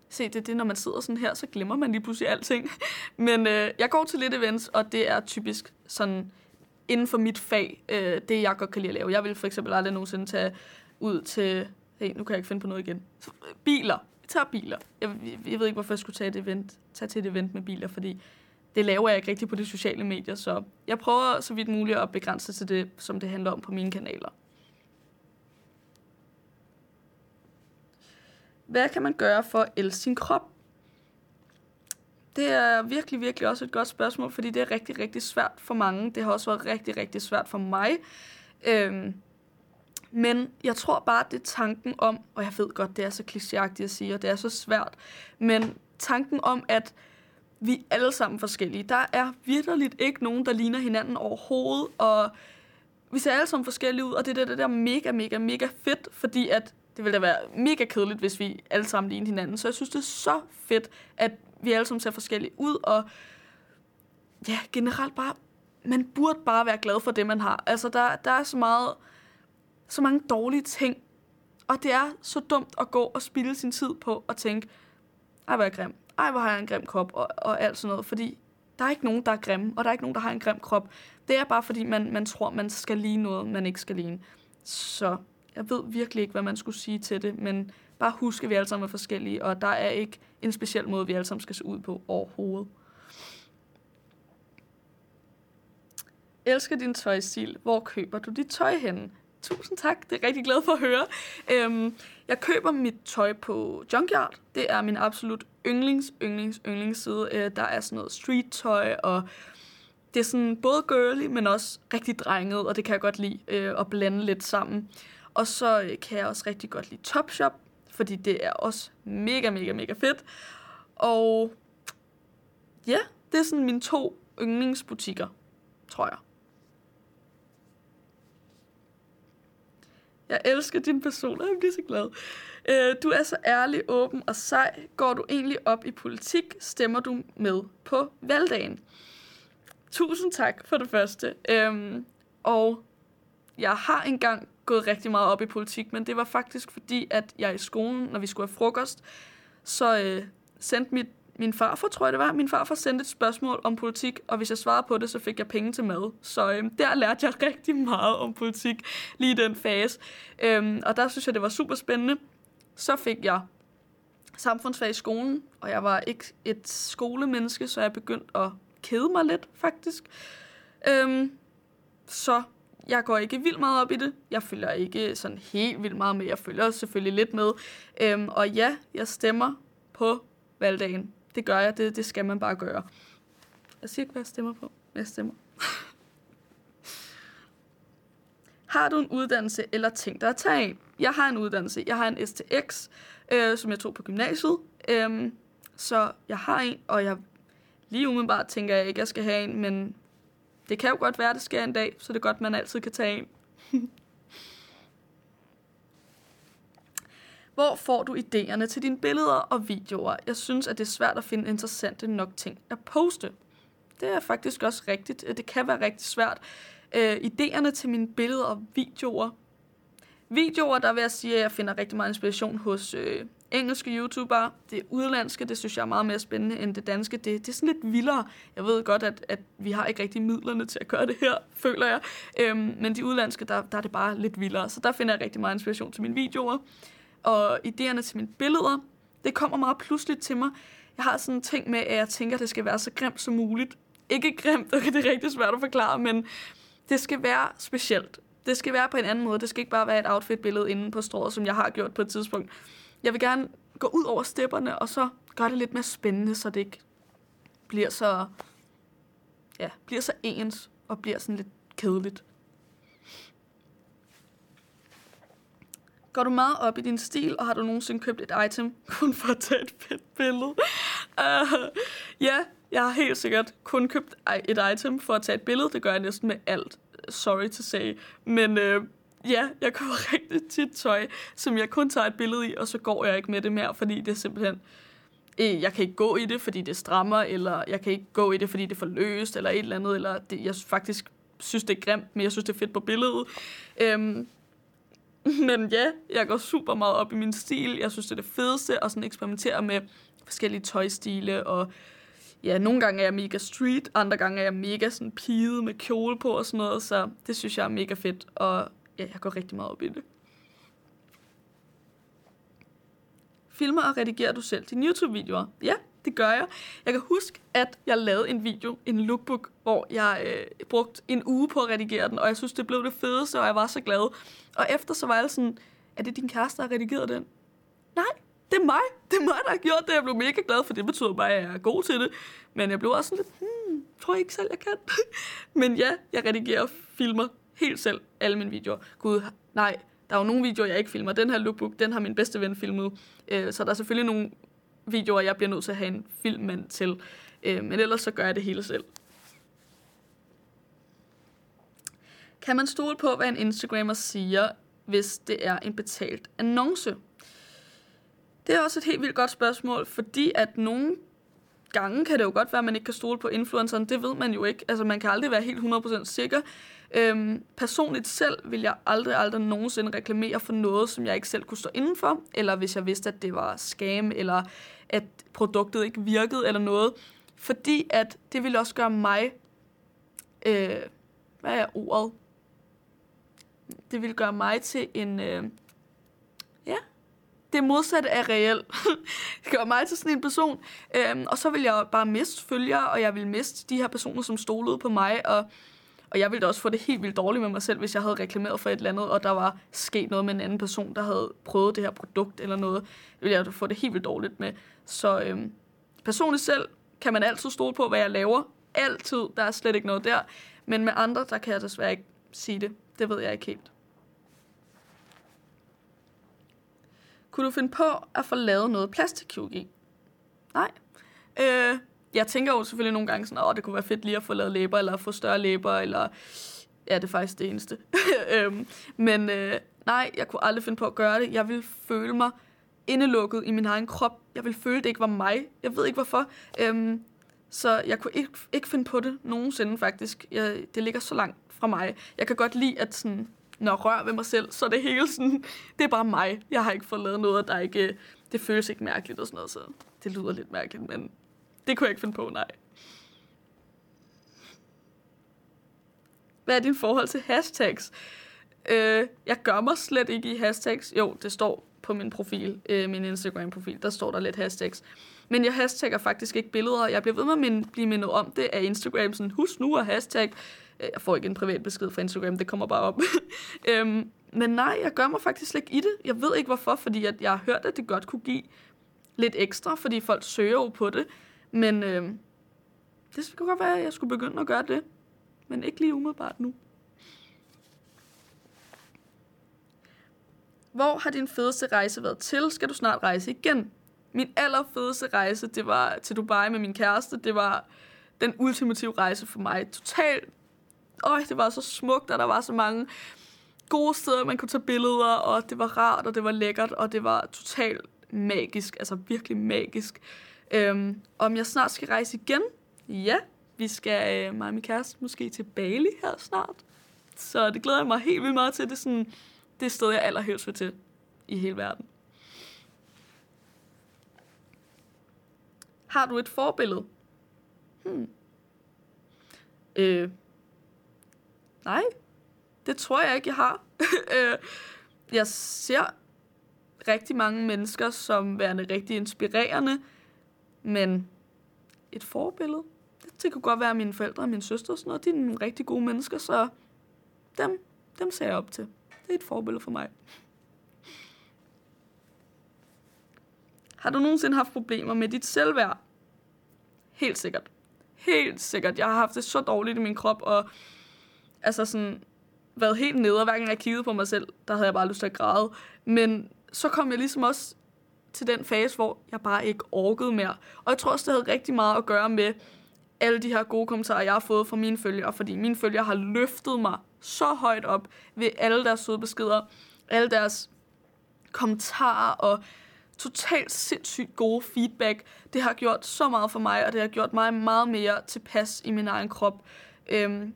Se, det er det, når man sidder sådan her, så glemmer man lige pludselig alting. Men øh, jeg går til lidt events, og det er typisk sådan... inden for mit fag, øh, det jeg godt kan lide at lave. Jeg vil for eksempel aldrig nogensinde tage ud til... Hey, nu kan jeg ikke finde på noget igen. Så, øh, biler. Jeg tager biler. Jeg, jeg ved ikke, hvorfor jeg skulle tage, et event, tage til et event med biler, fordi det laver jeg ikke rigtig på de sociale medier, så jeg prøver så vidt muligt at begrænse til det, som det handler om på mine kanaler. Hvad kan man gøre for at elske sin krop? Det er virkelig, virkelig også et godt spørgsmål, fordi det er rigtig, rigtig svært for mange. Det har også været rigtig, rigtig svært for mig. Øhm, men jeg tror bare, det er tanken om, og jeg ved godt, det er så klichéagtigt at sige, og det er så svært, men tanken om, at vi alle sammen forskellige. Der er virkelig ikke nogen, der ligner hinanden overhovedet, og vi ser alle sammen forskellige ud, og det er det, det der mega, mega, mega fedt, fordi at det ville da være mega kedeligt, hvis vi alle sammen lignede hinanden. Så jeg synes, det er så fedt, at vi alle sammen ser forskellige ud, og ja, generelt bare, man burde bare være glad for det, man har. Altså, der, der er så meget, så mange dårlige ting, og det er så dumt at gå og spilde sin tid på og tænke, ej, hvor er jeg grim, ej, hvor har jeg en grim krop, og, og alt sådan noget, fordi der er ikke nogen, der er grimme, og der er ikke nogen, der har en grim krop. Det er bare, fordi man, man tror, man skal ligne noget, man ikke skal ligne. Så jeg ved virkelig ikke, hvad man skulle sige til det, men bare husk, at vi alle sammen er forskellige, og der er ikke en speciel måde, vi alle sammen skal se ud på overhovedet. Elsker din tøjstil. Hvor køber du dit tøj henne? Tusind tak, det er rigtig glad for at høre. Øhm, jeg køber mit tøj på Junkyard. Det er min absolut yndlings, yndlings, yndlingsside. Øh, der er sådan noget street tøj, og det er sådan både girly, men også rigtig drenget, og det kan jeg godt lide øh, at blande lidt sammen. Og så kan jeg også rigtig godt lide Topshop, fordi det er også mega, mega, mega fedt. Og ja, det er sådan mine to yndlingsbutikker, tror jeg. Jeg elsker din person, og jeg bliver så glad. Du er så ærlig, åben og sej. Går du egentlig op i politik, stemmer du med på valgdagen? Tusind tak for det første. Og jeg har engang gået rigtig meget op i politik, men det var faktisk fordi, at jeg i skolen, når vi skulle have frokost, så øh, sendte mit, min farfar, tror jeg det var, min farfar sendte et spørgsmål om politik, og hvis jeg svarede på det, så fik jeg penge til mad. Så øh, der lærte jeg rigtig meget om politik, lige den fase. Øh, og der synes jeg, det var super spændende. Så fik jeg samfundsfag i skolen, og jeg var ikke et skolemenneske, så jeg begyndte at kede mig lidt, faktisk. Øhm, så jeg går ikke vildt meget op i det. Jeg følger ikke sådan helt vildt meget med. Jeg følger selvfølgelig lidt med. Øhm, og ja, jeg stemmer på valgdagen. Det gør jeg. Det, det skal man bare gøre. Jeg siger ikke, hvad jeg stemmer på. Jeg stemmer. Har du en uddannelse eller tænkt dig at tage en? Jeg har en uddannelse. Jeg har en S T X, øh, som jeg tog på gymnasiet. Øhm, så jeg har en, og jeg lige umiddelbart tænker jeg ikke, at jeg skal have en, men det kan jo godt være, det sker en dag, så det er godt, man altid kan tage en. Hvor får du idéerne til dine billeder og videoer? Jeg synes, at det er svært at finde interessante nok ting at poste. Det er faktisk også rigtigt. Det kan være rigtig svært. Øh, idéerne til mine billeder og videoer. Videoer, der vil jeg sige, at jeg finder rigtig meget inspiration hos øh, engelske YouTubere. Det udlandske, det synes jeg er meget mere spændende end det danske. Det, det er sådan lidt vildere. Jeg ved godt, at, at vi har ikke rigtig midlerne til at gøre det her, føler jeg. Øhm, men de udlandske, der, der er det bare lidt vildere. Så der finder jeg rigtig meget inspiration til mine videoer. Og idéerne til mine billeder, det kommer meget pludseligt til mig. Jeg har sådan en ting med, at jeg tænker, at det skal være så grimt som muligt. Ikke grimt, okay, det er rigtig svært at forklare, men det skal være specielt. Det skal være på en anden måde. Det skal ikke bare være et outfit-billede inde på strået, som jeg har gjort på et tidspunkt. Jeg vil gerne gå ud over stepperne, og så gøre det lidt mere spændende, så det ikke bliver så, ja, bliver så ens og bliver sådan lidt kedeligt. Går du meget op i din stil, og har du nogensinde købt et item kun for at tage et fedt billede? Uh, ja, jeg har helt sikkert kun købt et item for at tage et billede. Det gør jeg næsten med alt. Sorry to say. Men øh, ja, jeg køber rigtig tit tøj, som jeg kun tager et billede i, og så går jeg ikke med det mere, fordi det er simpelthen... Øh, jeg kan ikke gå i det, fordi det strammer, eller jeg kan ikke gå i det, fordi det er for løst, eller et eller andet, eller det, jeg faktisk synes, det er grimt, men jeg synes, det er fedt på billedet. Øhm, men ja, jeg går super meget op i min stil. Jeg synes, det er det fedeste, og sådan eksperimentere med forskellige tøjstile, og ja, nogle gange er jeg mega street, andre gange er jeg mega sådan pige med kjole på og sådan noget, så det synes jeg er mega fedt, og ja, jeg går rigtig meget op i det. Filmer og redigerer du selv dine YouTube-videoer? Ja, det gør jeg. Jeg kan huske, at jeg lavede en video, en lookbook, hvor jeg øh, brugte en uge på at redigere den, og jeg synes, det blev det fedeste, og jeg var så glad. Og efter så var jeg sådan, er det din kæreste, der har redigeret den? Nej. Det er mig. Det er mig, der har gjort det. Jeg blev mega glad, for det betyder bare, at jeg er god til det. Men jeg blev også sådan lidt, hmm, tror jeg ikke selv, jeg kan. Men ja, jeg redigerer og filmer helt selv alle mine videoer. Gud, nej, der er jo nogle videoer, jeg ikke filmer. Den her lookbook, den har min bedste ven filmet. Så der er selvfølgelig nogle videoer, jeg bliver nødt til at have en filmmand til. Men ellers så gør jeg det hele selv. Kan man stole på, hvad en Instagrammer siger, hvis det er en betalt annonce? Det er også et helt vildt godt spørgsmål, fordi at nogle gange kan det jo godt være, at man ikke kan stole på influenceren. Det ved man jo ikke. Altså, man kan aldrig være helt hundrede procent sikker. Øhm, personligt selv vil jeg aldrig, aldrig nogensinde reklamere for noget, som jeg ikke selv kunne stå indenfor, eller hvis jeg vidste, at det var scam, eller at produktet ikke virkede, eller noget. Fordi at det ville også gøre mig... Øh, hvad er ordet? Det ville gøre mig til en... Øh, ja... Det modsatte er reelt. Det gør mig til sådan en person. Øhm, og så vil jeg bare miste følgere, og jeg vil miste de her personer, som stolede på mig. Og, og jeg ville da også få det helt vildt dårligt med mig selv, hvis jeg havde reklameret for et eller andet, og der var sket noget med en anden person, der havde prøvet det her produkt eller noget. Det ville jeg da få det helt vildt dårligt med. Så øhm, personligt selv kan man altid stole på, hvad jeg laver. Altid. Der er slet ikke noget der. Men med andre, der kan jeg desværre ikke sige det. Det ved jeg ikke helt. Kunne du finde på at få lavet noget plastikkirurgi? Nej. Øh, jeg tænker jo selvfølgelig nogle gange sådan, åh, det kunne være fedt lige at få lavet læber, eller få større læber, eller... Ja, det er faktisk det eneste. øhm, men øh, nej, jeg kunne aldrig finde på at gøre det. Jeg ville føle mig indelukket i min egen krop. Jeg ville føle, det ikke var mig. Jeg ved ikke, hvorfor. Øhm, så jeg kunne ikke, ikke finde på det nogensinde, faktisk. Jeg, det ligger så langt fra mig. Jeg kan godt lide, at sådan... når jeg rører ved mig selv, så er det hele sådan, det er bare mig. Jeg har ikke fået lavet noget, der ikke, det føles ikke mærkeligt og sådan noget, så det lyder lidt mærkeligt, men det kunne jeg ikke finde på, nej. Hvad er din forhold til hashtags? Øh, jeg gør mig slet ikke i hashtags. Jo, det står på min profil, øh, min Instagram-profil, der står der lidt hashtags. Men jeg hashtagger faktisk ikke billeder. Jeg bliver ved med at min, blive mindet om det af Instagram. Sådan, husk nu at hashtag. Jeg får ikke en privat besked fra Instagram, det kommer bare op. øhm, men nej, jeg gør mig faktisk slet ikke i det. Jeg ved ikke hvorfor, fordi jeg, jeg har hørt, at det godt kunne give lidt ekstra, fordi folk søger jo på det. Men øhm, det skulle godt være, at jeg skulle begynde at gøre det. Men ikke lige umiddelbart nu. Hvor har din fedeste rejse været til? Skal du snart rejse igen? Min allerfedeste rejse, det var til Dubai med min kæreste. Det var den ultimative rejse for mig. Totalt. Øj, det var så smukt, og der var så mange gode steder, man kunne tage billeder, og det var rart, og det var lækkert, og det var totalt magisk. Altså virkelig magisk. Øhm, om jeg snart skal rejse igen? Ja, vi skal, øh, mig og min kæreste, måske til Bali her snart. Så det glæder jeg mig helt vildt meget til. Det er sådan det sted, jeg allerhelst vil til i hele verden. Har du et forbillede? Hmm. Øh. Nej, det tror jeg ikke, jeg har. Jeg ser rigtig mange mennesker som værende rigtig inspirerende, men et forbillede? Det, det kunne godt være mine forældre og mine søstre og sådan noget. De er nogle rigtig gode mennesker, så dem, dem ser jeg op til. Det er et forbillede for mig. Har du nogensinde haft problemer med dit selvværd? Helt sikkert. Helt sikkert. Jeg har haft det så dårligt i min krop, og altså sådan været helt nede, og hver gang jeg kiggede på mig selv, der havde jeg bare lyst til at græde. Men så kom jeg ligesom også til den fase, hvor jeg bare ikke orkede mere. Og jeg tror også, det havde rigtig meget at gøre med alle de her gode kommentarer, jeg har fået fra mine følgere, fordi mine følgere har løftet mig så højt op ved alle deres søde beskeder, alle deres kommentarer og totalt sindssygt gode feedback. Det har gjort så meget for mig, og det har gjort mig meget mere tilpas i min egen krop. Øhm,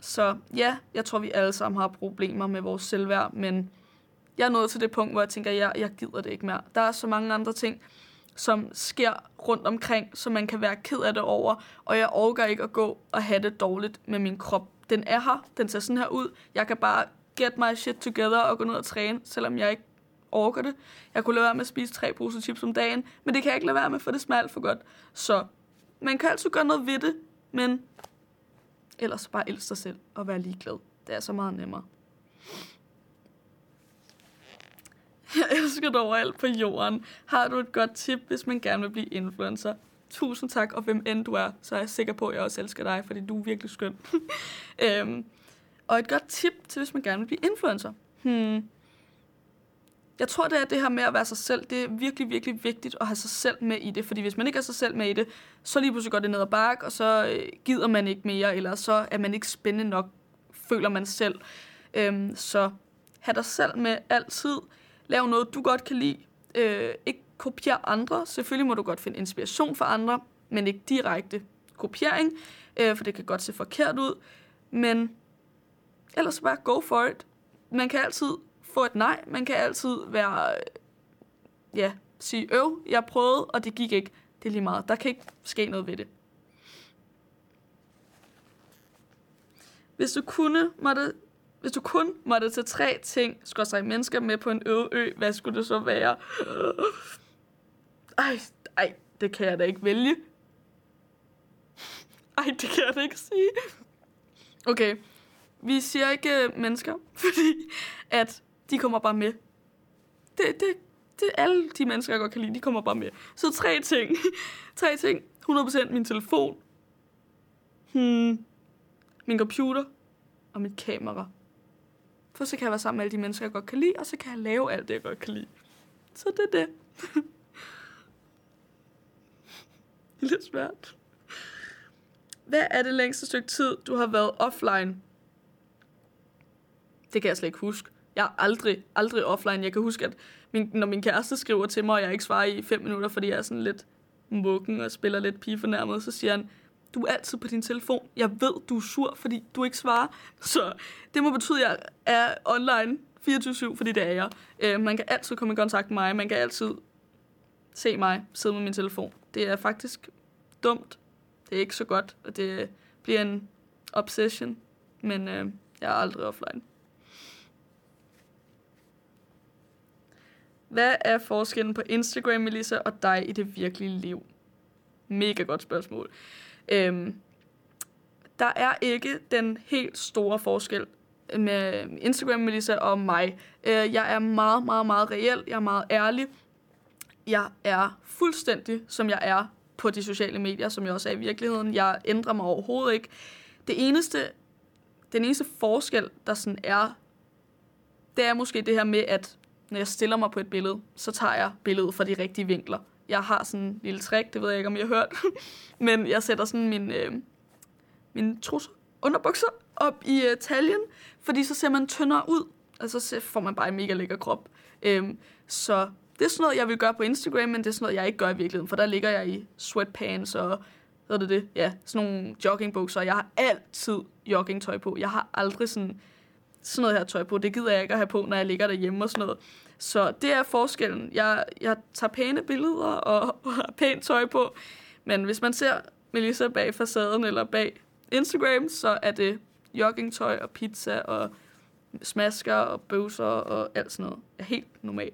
så ja, jeg tror, vi alle sammen har problemer med vores selvværd, men jeg er nået til det punkt, hvor jeg tænker, jeg, jeg gider det ikke mere. Der er så mange andre ting, som sker rundt omkring, så man kan være ked af det over, og jeg orker ikke at gå og have det dårligt med min krop. Den er her, den ser sådan her ud. Jeg kan bare get my shit together og gå ned og træne, selvom jeg ikke orker det. Jeg kunne lade være med at spise tre poser chips om dagen, men det kan jeg ikke lade være med, for det smager alt for godt. Så man kan altid gøre noget ved det, men ellers bare elske sig selv og være ligeglad. Det er så meget nemmere. Jeg elsker dig overalt på jorden. Har du et godt tip, hvis man gerne vil blive influencer? Tusind tak, og hvem end du er, så er jeg sikker på, at jeg også elsker dig, fordi du er virkelig skøn. øhm, og et godt tip til, hvis man gerne vil blive influencer. Hmm. Jeg tror, det er det her med at være sig selv. Det er virkelig, virkelig vigtigt at have sig selv med i det. Fordi hvis man ikke er sig selv med i det, så lige pludselig går det ned ad bakke, og så gider man ikke mere, eller så er man ikke spændende nok, føler man selv. Øhm, så have dig selv med altid. Lav noget, du godt kan lide. Øh, ikke kopier andre. Selvfølgelig må du godt finde inspiration fra andre, men ikke direkte kopiering, øh, for det kan godt se forkert ud. Men ellers bare go for it. Man kan altid få et nej. Man kan altid være, ja, sige, øv, jeg prøvede, og det gik ikke. Det er lige meget. Der kan ikke ske noget ved det. Hvis du kunne, måtte, hvis du kun måtte tage tre ting, skråstreg mennesker med på en øde ø, hvad skulle det så være? Ej, ej, det kan jeg da ikke vælge. Ej, det kan jeg da ikke sige. Okay, vi siger ikke mennesker, fordi at de kommer bare med. Det, det, det alle de mennesker, jeg godt kan lide, de kommer bare med. Så tre ting. Tre ting. hundrede procent min telefon. Hmm. Min computer. Og mit kamera. For så kan jeg være sammen med alle de mennesker, jeg godt kan lide, og så kan jeg lave alt det, jeg godt kan lide. Så det er det. Det er lidt svært. Hvad er det længste stykke tid, du har været offline? Det kan jeg slet ikke huske. Jeg er aldrig, aldrig offline. Jeg kan huske, at min, når min kæreste skriver til mig, og jeg ikke svarer i fem minutter, fordi jeg er sådan lidt muggen og spiller lidt pigefornærmet, så siger han, du er altid på din telefon. Jeg ved, du er sur, fordi du ikke svarer. Så det må betyde, at jeg er online fireogtyve syv, fordi det er jeg. Øh, man kan altid komme i kontakt med mig. Man kan altid se mig sidde med min telefon. Det er faktisk dumt. Det er ikke så godt, og det bliver en obsession. Men øh, jeg er aldrig offline. Hvad er forskellen på Instagram, Melissa, og dig i det virkelige liv? Mega godt spørgsmål. Øhm, der er ikke den helt store forskel med Instagram, Melissa, og mig. Øh, jeg er meget, meget, meget reel. Jeg er meget ærlig. Jeg er fuldstændig, som jeg er på de sociale medier, som jeg også er i virkeligheden. Jeg ændrer mig overhovedet ikke. Det eneste, den eneste forskel, der sådan er, det er måske det her med, at når jeg stiller mig på et billede, så tager jeg billedet fra de rigtige vinkler. Jeg har sådan en lille trick, det ved jeg ikke, om I har hørt, men jeg sætter sådan min, øh, min trusser, underbukser op i øh, taljen, fordi så ser man tyndere ud, og så får man bare en mega lækker krop. Øh, så det er sådan noget, jeg vil gøre på Instagram, men det er sådan noget, jeg ikke gør i virkeligheden, for der ligger jeg i sweatpants og hvad er det det? Ja, sådan nogle joggingbukser. Jeg har altid joggingtøj på. Jeg har aldrig sådan... sådan noget her tøj på. Det gider jeg ikke at have på, når jeg ligger derhjemme og sådan noget. Så det er forskellen. Jeg, jeg tager pæne billeder og, og har pænt tøj på. Men hvis man ser Melissa bag facaden eller bag Instagram, så er det joggingtøj og pizza og smasker og bøvser og alt sådan noget. Jeg er helt normal,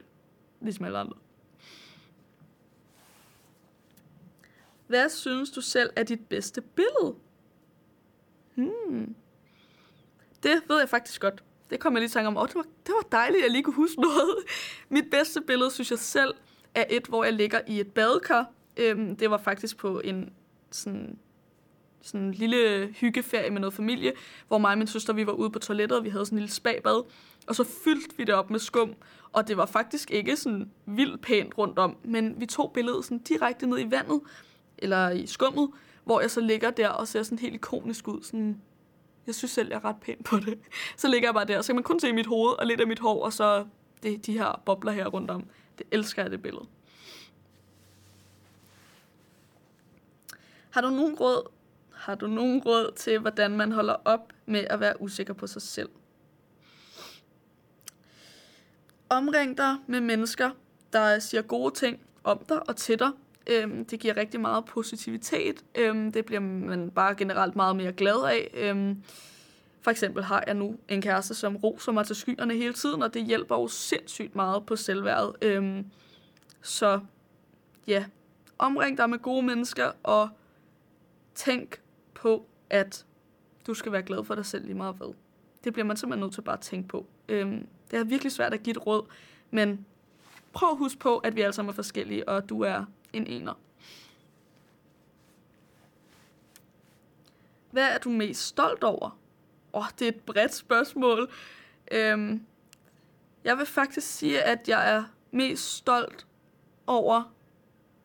ligesom alle andre. Hvad synes du selv er dit bedste billede? Hmm... Det ved jeg faktisk godt. Det kom jeg lige i tanke om. Åh, oh, det, det var dejligt, at jeg lige kunne huske noget. Mit bedste billede, synes jeg selv, er et, hvor jeg ligger i et badekar. Øhm, det var faktisk på en sådan, sådan lille hyggeferie med noget familie, hvor mig og min søster, vi var ude på toilettet, og vi havde sådan en lille spabad. Og så fyldte vi det op med skum, og det var faktisk ikke sådan vildt pænt rundt om, men vi tog billedet sådan direkte ned i vandet, eller i skummet, hvor jeg så ligger der og ser sådan helt ikonisk ud, sådan... Jeg synes selv, jeg er ret pæn på det. Så ligger jeg bare der, så kan man kun se mit hoved og lidt af mit hår, og så det, de her bobler her rundt om. Det elsker jeg, det billede. Har du nogen råd, har du nogen råd til, hvordan man holder op med at være usikker på sig selv? Omring dig med mennesker, der siger gode ting om dig og til dig. Det giver rigtig meget positivitet. Det bliver man bare generelt meget mere glad af. For eksempel har jeg nu en kæreste, som roser mig til skyerne hele tiden, og det hjælper jo sindssygt meget på selvværdet. Så ja, omring dig med gode mennesker, og tænk på, at du skal være glad for dig selv lige meget hvad. Det bliver man simpelthen nødt til bare at tænke på. Det er virkelig svært at give et råd, men prøv at huske på, at vi alle sammen er forskellige, og du er en ener. Hvad er du mest stolt over? Åh, oh, det er et bredt spørgsmål. Øhm, jeg vil faktisk sige, at jeg er mest stolt over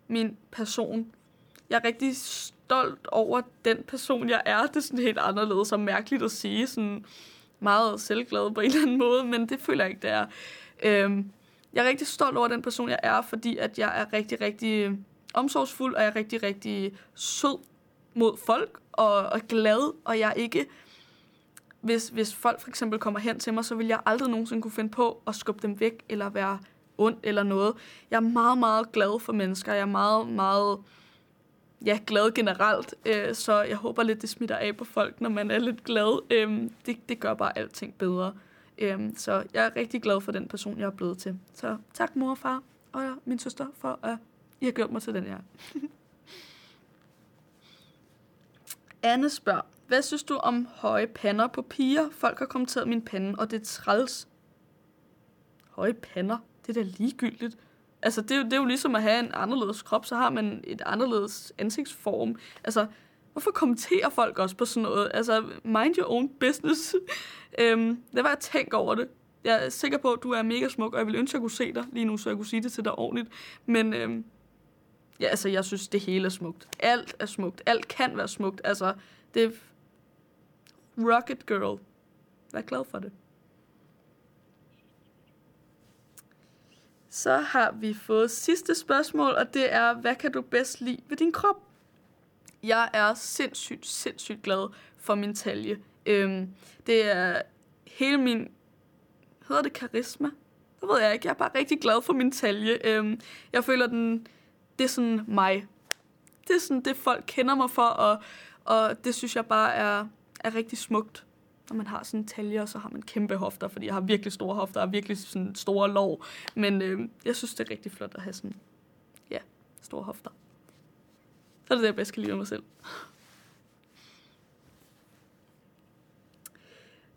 min person. Jeg er rigtig stolt over den person, jeg er. Det er sådan helt anderledes og mærkeligt at sige. Sådan meget selvglad på en eller anden måde, men det føler jeg ikke, det er. Øhm, Jeg er rigtig stolt over den person, jeg er, fordi at jeg er rigtig, rigtig omsorgsfuld, og jeg er rigtig, rigtig sød mod folk, og, og glad, og jeg er ikke... Hvis, hvis folk for eksempel kommer hen til mig, så vil jeg aldrig nogensinde kunne finde på at skubbe dem væk, eller være ond eller noget. Jeg er meget, meget glad for mennesker, jeg er meget, meget ja, glad generelt, øh, så jeg håber lidt, det smitter af på folk, når man er lidt glad. Øh, det, det gør bare alting bedre. Så jeg er rigtig glad for den person, jeg er blevet til. Så tak mor og far og jeg, min søster for, at I har gjort mig til den, jeg er. Anne spørger, hvad synes du om høje pander på piger? Folk har kommenteret min pande, og det er træls. Høje pander? Det er da ligegyldigt. Altså, det er, jo, det er jo ligesom at have en anderledes krop, så har man et anderledes ansigtsform. Altså... Hvorfor kommenterer folk også på sådan noget? Altså, mind your own business. øhm, det var jeg tænkt over det. Jeg er sikker på, at du er mega smuk, og jeg ville ønske, at jeg kunne se dig lige nu, så jeg kunne sige det til dig ordentligt. Men øhm, ja, altså, jeg synes, det hele er smukt. Alt er smukt. Alt kan være smukt. Altså, det er rocket girl. Vær glad for det. Så har vi fået sidste spørgsmål, og det er, hvad kan du bedst lide ved din krop? Jeg er sindssygt, sindssygt glad for min talje. Øhm, det er hele min... Hedder det karisma? Det ved jeg ikke. Jeg er bare rigtig glad for min talje. Øhm, jeg føler, den, det er sådan mig. Det er sådan det, folk kender mig for, og, og det synes jeg bare er, er rigtig smukt. når man har sådan taljer, så har man kæmpe hofter, fordi jeg har virkelig store hofter og virkelig sådan store lår. Men øh, jeg synes, det er rigtig flot at have sådan, ja, store hofter. Så er det det, jeg bedst kan lide mig selv.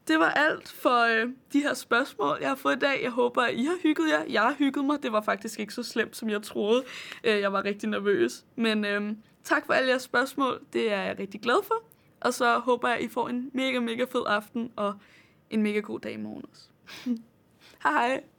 Det var alt for øh, de her spørgsmål, jeg har fået i dag. Jeg håber, at I har hygget jer. Jeg har hygget mig. Det var faktisk ikke så slemt, som jeg troede. Øh, jeg var rigtig nervøs. Men øh, tak for alle jeres spørgsmål. Det er jeg rigtig glad for. Og så håber jeg, at I får en mega, mega fed aften og en mega god dag i morgen også. Hej hej!